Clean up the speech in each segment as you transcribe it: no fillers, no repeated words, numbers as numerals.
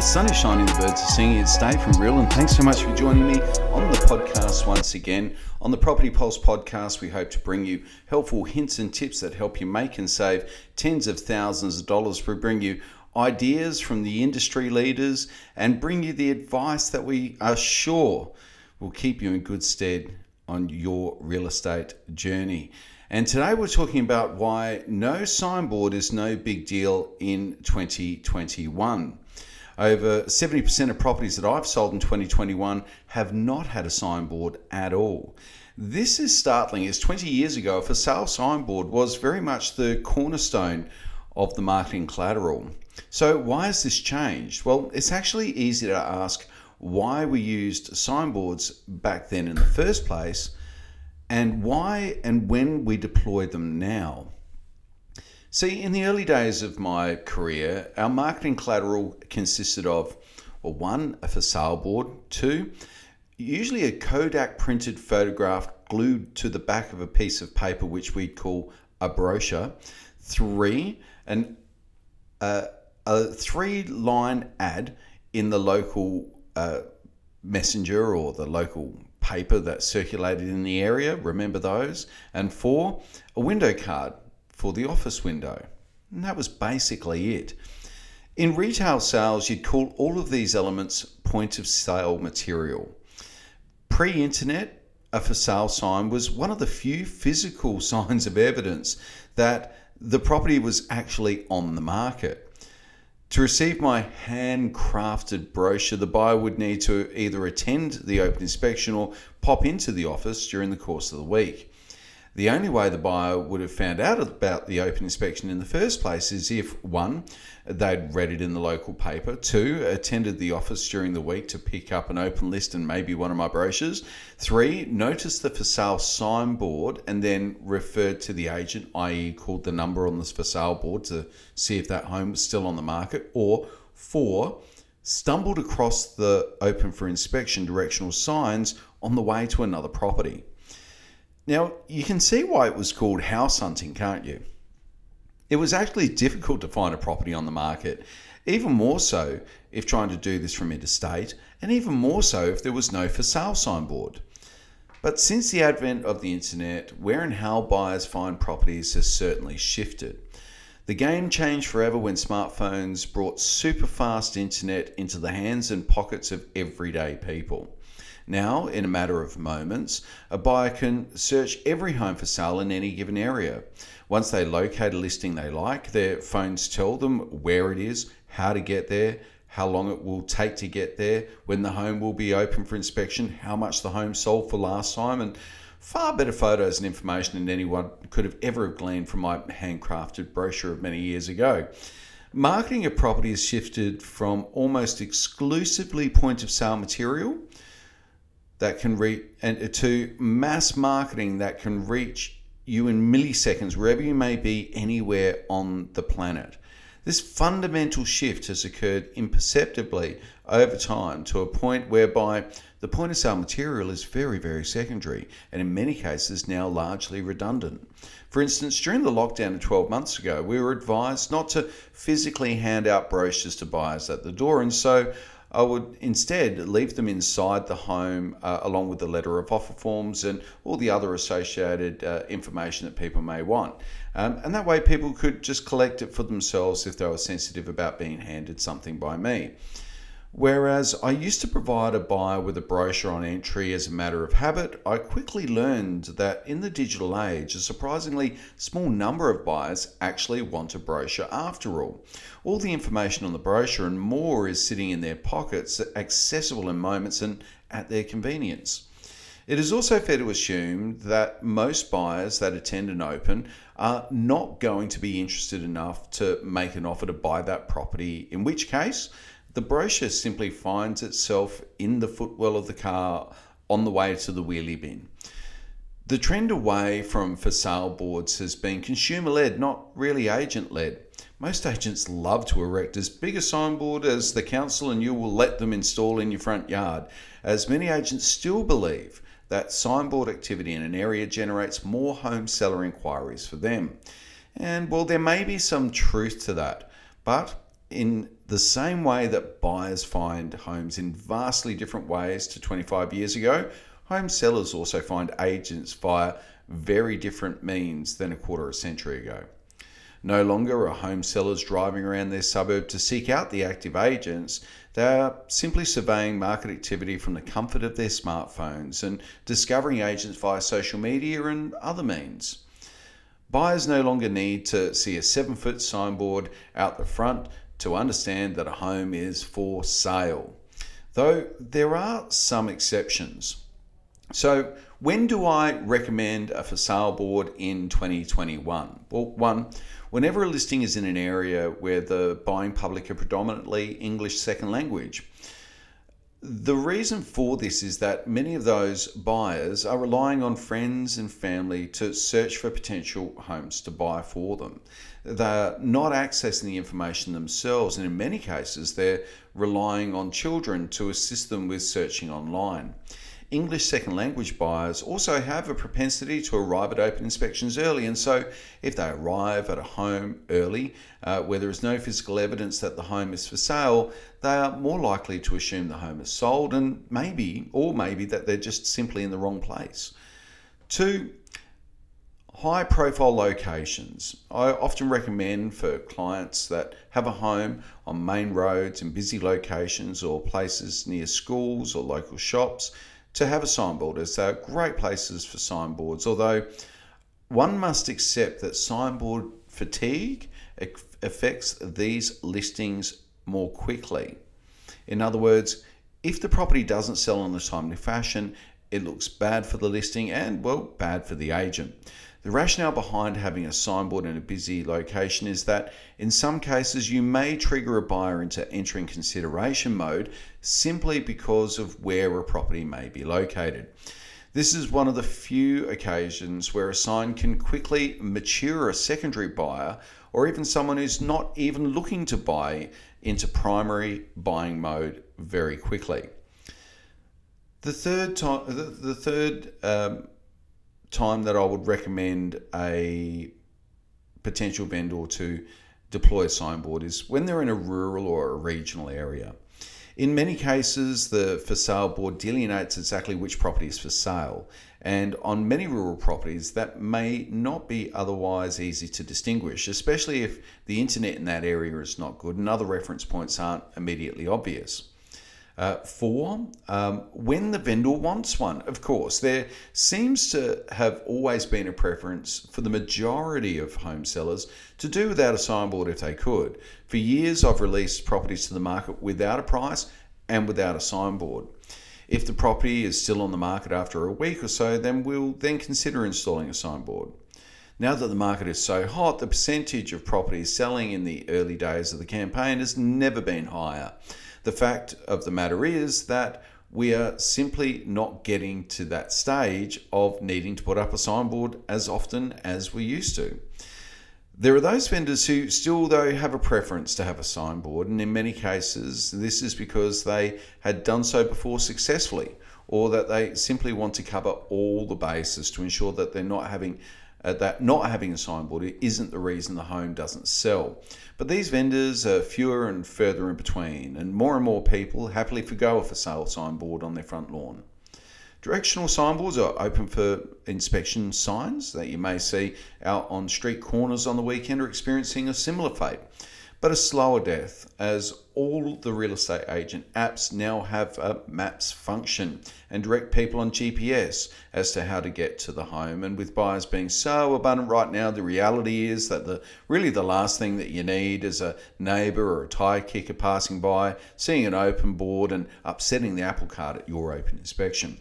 The sun is shining, the birds are singing, it's Dave from Real, and thanks so much for joining me on the podcast once again. On the Property Pulse podcast, we hope to bring you helpful hints and tips that help you make and save tens of thousands of dollars. We bring you ideas from the industry leaders and bring you the advice that we are sure will keep you in good stead on your real estate journey. And today we're talking about why no signboard is no big deal in 2021. Over 70% of properties that I've sold in 2021 have not had a signboard at all. This is startling, as 20 years ago, a for sale signboard was very much the cornerstone of the marketing collateral. So why has this changed? Well, it's actually easy to ask why we used signboards back then in the first place, and why and when we deploy them now. See, in the early days of my career, our marketing collateral consisted of, well, one, a for sale board, two, usually a Kodak printed photograph glued to the back of a piece of paper, which we'd call a brochure, three, and a 3-line ad in the local messenger or the local paper that circulated in the area, remember those, and four, a window card for the office window. And that was basically it. In retail sales, you'd call all of these elements point of sale material. Pre-internet, a for sale sign was one of the few physical signs of evidence that the property was actually on the market. To receive my handcrafted brochure, the buyer would need to either attend the open inspection or pop into the office during the course of the week. The only way the buyer would have found out about the open inspection in the first place is if, one, they'd read it in the local paper, two, attended the office during the week to pick up an open list and maybe one of my brochures, three, noticed the for sale signboard and then referred to the agent, i.e. called the number on the for sale board to see if that home was still on the market, or four, stumbled across the open for inspection directional signs on the way to another property. Now, you can see why it was called house hunting, can't you? It was actually difficult to find a property on the market, even more so if trying to do this from interstate, and even more so if there was no for sale signboard. But since the advent of the internet, where and how buyers find properties has certainly shifted. The game changed forever when smartphones brought super fast internet into the hands and pockets of everyday people. Now, in a matter of moments, a buyer can search every home for sale in any given area. Once they locate a listing they like, their phones tell them where it is, how to get there, how long it will take to get there, when the home will be open for inspection, how much the home sold for last time, and far better photos and information than anyone could have ever gleaned from my handcrafted brochure of many years ago. Marketing a property has shifted from almost exclusively point of sale material that can reach, and to mass marketing that can reach you in milliseconds, wherever you may be, anywhere on the planet. This fundamental shift has occurred imperceptibly over time to a point whereby the point of sale material is very, very secondary, and in many cases now largely redundant. For instance, during the lockdown of 12 months ago, we were advised not to physically hand out brochures to buyers at the door, and so I would instead leave them inside the home along with the letter of offer forms and all the other associated information that people may want. And that way people could just collect it for themselves if they were sensitive about being handed something by me. Whereas I used to provide a buyer with a brochure on entry as a matter of habit, I quickly learned that in the digital age, a surprisingly small number of buyers actually want a brochure after all. All the information on the brochure and more is sitting in their pockets, accessible in moments and at their convenience. It is also fair to assume that most buyers that attend an open are not going to be interested enough to make an offer to buy that property, in which case, the brochure simply finds itself in the footwell of the car on the way to the wheelie bin. The trend away from for sale boards has been consumer-led, not really agent-led. Most agents love to erect as big a signboard as the council and you will let them install in your front yard, as many agents still believe that signboard activity in an area generates more home seller inquiries for them. And well, there may be some truth to that, but in The same way that buyers find homes in vastly different ways to 25 years ago, home sellers also find agents via very different means than a quarter of a century ago. No longer are home sellers driving around their suburb to seek out the active agents. They are simply surveying market activity from the comfort of their smartphones and discovering agents via social media and other means. Buyers no longer need to see a 7-foot signboard out the front to understand that a home is for sale, though there are some exceptions. So when do I recommend a for sale board in 2021? Well, one, whenever a listing is in an area where the buying public are predominantly English second language. The reason for this is that many of those buyers are relying on friends and family to search for potential homes to buy for them. They're not accessing the information themselves, and in many cases, they're relying on children to assist them with searching online. English second language buyers also have a propensity to arrive at open inspections early, and so if they arrive at a home early where there is no physical evidence that the home is for sale, they are more likely to assume the home is sold and maybe that they're just simply in the wrong place. Two, high profile locations. I often recommend for clients that have a home on main roads and busy locations or places near schools or local shops to have a signboard, as they're great places for signboards, although one must accept that signboard fatigue affects these listings more quickly. In other words, if the property doesn't sell in a timely fashion, it looks bad for the listing and, well, bad for the agent. The rationale behind having a signboard in a busy location is that in some cases you may trigger a buyer into entering consideration mode simply because of where a property may be located. This is one of the few occasions where a sign can quickly mature a secondary buyer or even someone who's not even looking to buy into primary buying mode very quickly. The third time that I would recommend a potential vendor to deploy a signboard is when they're in a rural or a regional area. In many cases, the for sale board delineates exactly which property is for sale, and on many rural properties that may not be otherwise easy to distinguish, especially if the internet in that area is not good and other reference points aren't immediately obvious. Four, when the vendor wants one. Of course, there seems to have always been a preference for the majority of home sellers to do without a signboard if they could. For years, I've released properties to the market without a price and without a signboard. If the property is still on the market after a week or so, then we'll then consider installing a signboard. Now that the market is so hot, the percentage of properties selling in the early days of the campaign has never been higher. The fact of the matter is that we are simply not getting to that stage of needing to put up a signboard as often as we used to. There are those vendors who still, though, have a preference to have a signboard, and in many cases, this is because they had done so before successfully, or that they simply want to cover all the bases to ensure that they're not having a signboard isn't the reason the home doesn't sell. But these vendors are fewer and further in between, and more people happily forgo a for sale signboard on their front lawn. Directional signboards are open for inspection signs that you may see out on street corners on the weekend are experiencing a similar fate, but a slower death, as all the real estate agent apps now have a maps function and direct people on GPS as to how to get to the home. And with buyers being so abundant right now, the reality is that the last thing that you need is a neighbour or a tyre kicker passing by, seeing an open board and upsetting the apple cart at your open inspection.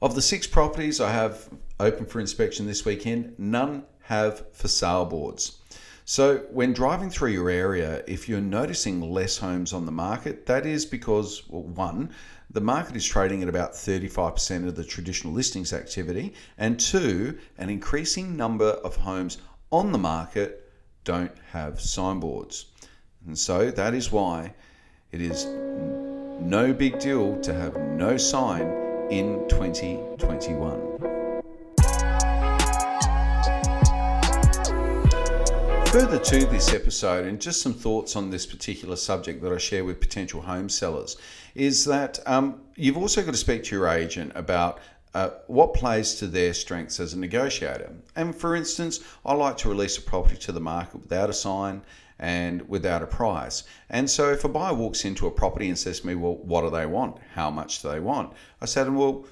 Of the 6 properties I have open for inspection this weekend, none have for sale boards. So when driving through your area, if you're noticing less homes on the market, that is because, well, one, the market is trading at about 35% of the traditional listings activity, and two, an increasing number of homes on the market don't have signboards. And so that is why it is no big deal to have no sign in 2021. Further to this episode, and just some thoughts on this particular subject that I share with potential home sellers, is that you've also got to speak to your agent about what plays to their strengths as a negotiator. And for instance, I like to release a property to the market without a sign and without a price. And so if a buyer walks into a property and says to me, well, what do they want? How much do they want? I say to them, well,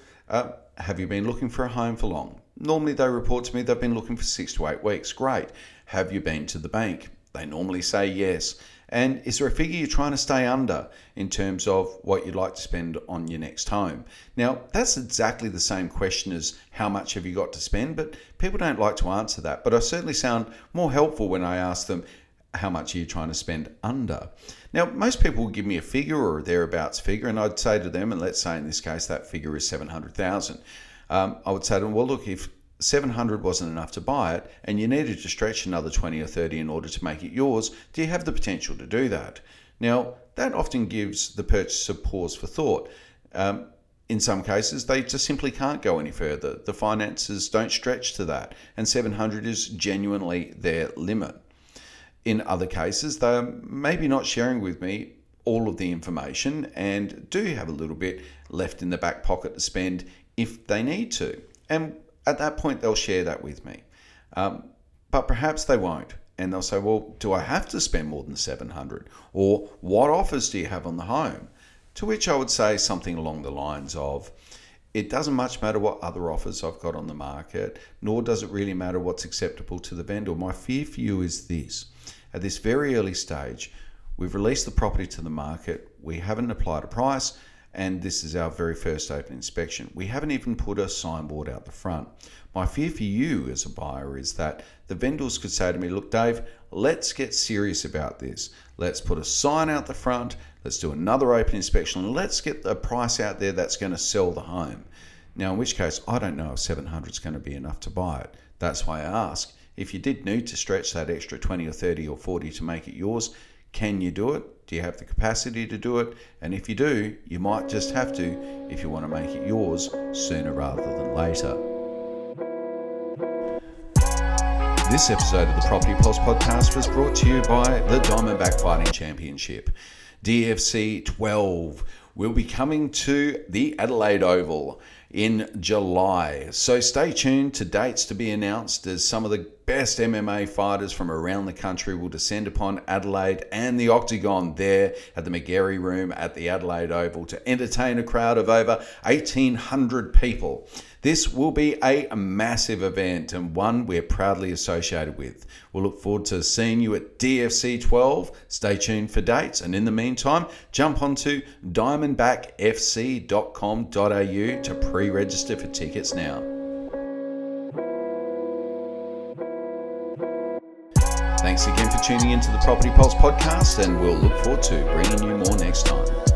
have you been looking for a home for long? Normally they report to me they've been looking for 6 to 8 weeks. Great. Have you been to the bank? They normally say yes. And is there a figure you're trying to stay under in terms of what you'd like to spend on your next home? Now, that's exactly the same question as how much have you got to spend, but people don't like to answer that. But I certainly sound more helpful when I ask them, how much are you trying to spend under? Now, most people will give me a figure or a thereabouts figure, and I'd say to them, and let's say in this case that figure is $700,000. I would say to them, well, look, if $700 wasn't enough to buy it and you needed to stretch another 20 or 30 in order to make it yours, do you have the potential to do that? Now, that often gives the purchaser pause for thought. In some cases, they just simply can't go any further. The finances don't stretch to that, and $700 is genuinely their limit. In other cases, they're maybe not sharing with me all of the information and do have a little bit left in the back pocket to spend if they need to. And at that point, they'll share that with me, but perhaps they won't. And they'll say, well, do I have to spend more than $700? Or what offers do you have on the home? To which I would say something along the lines of, it doesn't much matter what other offers I've got on the market, nor does it really matter what's acceptable to the vendor. My fear for you is this: at this very early stage, we've released the property to the market, we haven't applied a price, and this is our very first open inspection. We haven't even put a signboard out the front. My fear for you as a buyer is that the vendors could say to me, look, Dave, let's get serious about this. Let's put a sign out the front. Let's do another open inspection. And let's get the price out there that's going to sell the home. Now, in which case, I don't know if $700 is going to be enough to buy it. That's why I ask, if you did need to stretch that extra 20 or 30 or 40 to make it yours, can you do it? Do you have the capacity to do it? And if you do, you might just have to if you want to make it yours sooner rather than later. This episode of the Property Pulse podcast was brought to you by the Diamondback Fighting Championship. DFC 12 will be coming to the Adelaide Oval in July. So stay tuned to dates to be announced, as some of the best MMA fighters from around the country will descend upon Adelaide and the Octagon there at the McGarry Room at the Adelaide Oval to entertain a crowd of over 1,800 people. This will be a massive event and one we're proudly associated with. We'll look forward to seeing you at DFC 12. Stay tuned for dates, and in the meantime, jump onto diamondbackfc.com.au to pre-register for tickets now. Thanks again for tuning into the Property Pulse podcast, and we'll look forward to bringing you more next time.